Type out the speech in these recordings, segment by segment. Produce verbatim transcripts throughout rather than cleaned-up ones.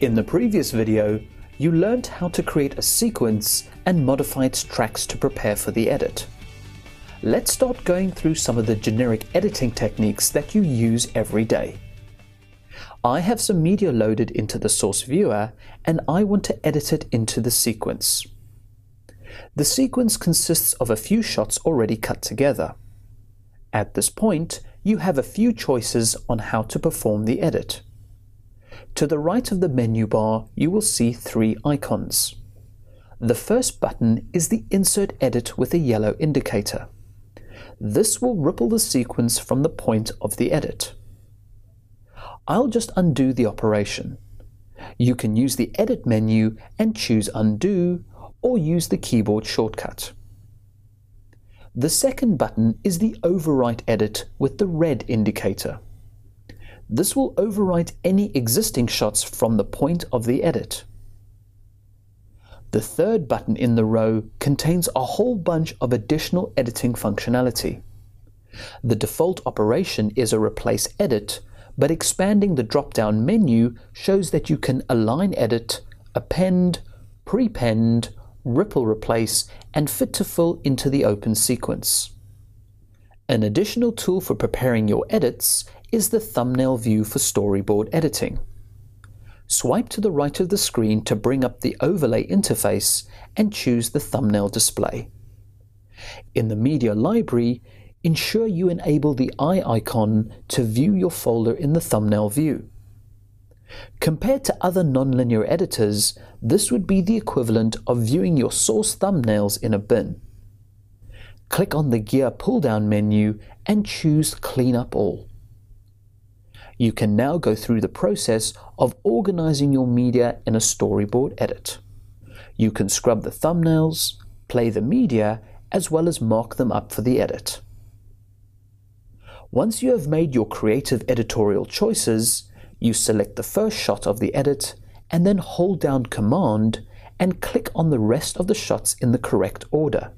In the previous video, you learned how to create a sequence and modify its tracks to prepare for the edit. Let's start going through some of the generic editing techniques that you use every day. I have some media loaded into the source viewer and I want to edit it into the sequence. The sequence consists of a few shots already cut together. At this point, you have a few choices on how to perform the edit. To the right of the menu bar, you will see three icons. The first button is the Insert Edit with a yellow indicator. This will ripple the sequence from the point of the edit. I'll just undo the operation. You can use the Edit menu and choose Undo, or use the keyboard shortcut. The second button is the Overwrite Edit with the red indicator. This will overwrite any existing shots from the point of the edit. The third button in the row contains a whole bunch of additional editing functionality. The default operation is a Replace Edit, but expanding the drop-down menu shows that you can Align Edit, Append, Prepend, Ripple Replace, and Fit to Fill into the open sequence. An additional tool for preparing your edits is the thumbnail view for storyboard editing. Swipe to the right of the screen to bring up the overlay interface and choose the thumbnail display. In the media library, ensure you enable the eye icon to view your folder in the thumbnail view. Compared to other nonlinear editors, this would be the equivalent of viewing your source thumbnails in a bin. Click on the gear pull-down menu and choose Clean Up All. You can now go through the process of organizing your media in a storyboard edit. You can scrub the thumbnails, play the media, as well as mark them up for the edit. Once you have made your creative editorial choices, you select the first shot of the edit and then hold down Command and click on the rest of the shots in the correct order.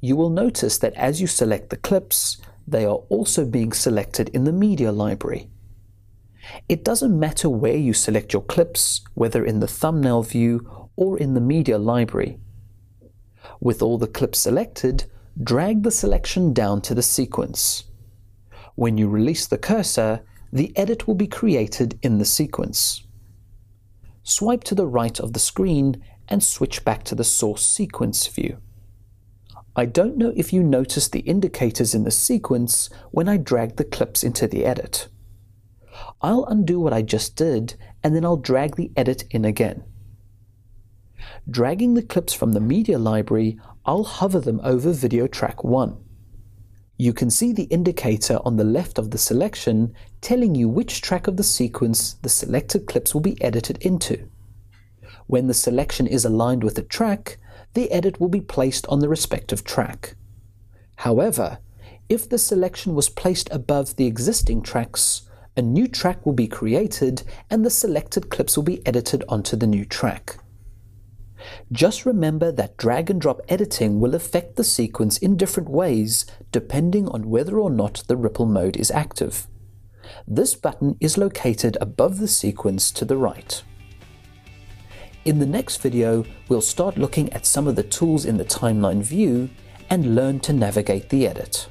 You will notice that as you select the clips, they are also being selected in the media library. It doesn't matter where you select your clips, whether in the thumbnail view or in the media library. With all the clips selected, drag the selection down to the sequence. When you release the cursor, the edit will be created in the sequence. Swipe to the right of the screen and switch back to the source sequence view. I don't know if you noticed the indicators in the sequence when I dragged the clips into the edit. I'll undo what I just did and then I'll drag the edit in again. Dragging the clips from the media library, I'll hover them over video track one. You can see the indicator on the left of the selection telling you which track of the sequence the selected clips will be edited into. When the selection is aligned with a track, the edit will be placed on the respective track. However, if the selection was placed above the existing tracks, a new track will be created and the selected clips will be edited onto the new track. Just remember that drag and drop editing will affect the sequence in different ways depending on whether or not the ripple mode is active. This button is located above the sequence to the right. In the next video, we'll start looking at some of the tools in the timeline view and learn to navigate the edit.